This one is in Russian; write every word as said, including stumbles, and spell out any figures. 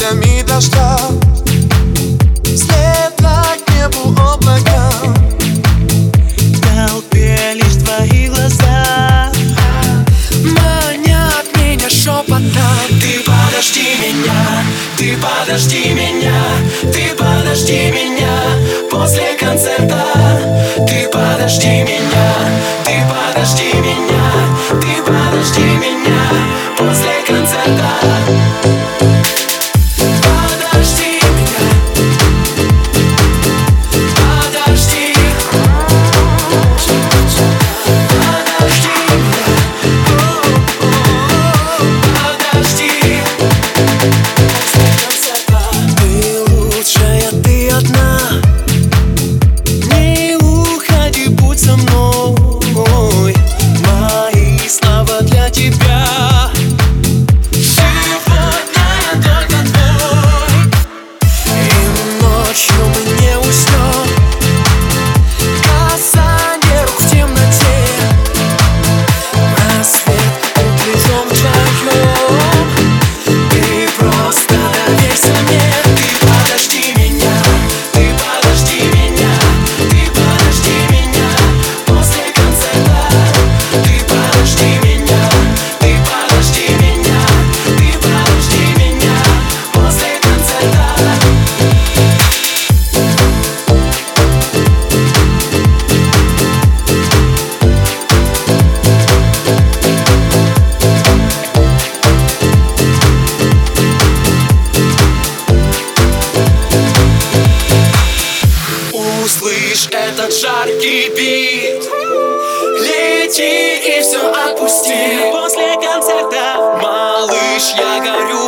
каплями дождя, светло к небу облака. В толпе лишь твои глаза манят меня шепотом. Ты подожди меня, ты подожди меня, ты подожди меня после концерта. Ты подожди меня, ты подожди меня, ты подожди меня после концерта. Слышь этот жаркий бит, лети и все отпусти после концерта, малыш, я горю.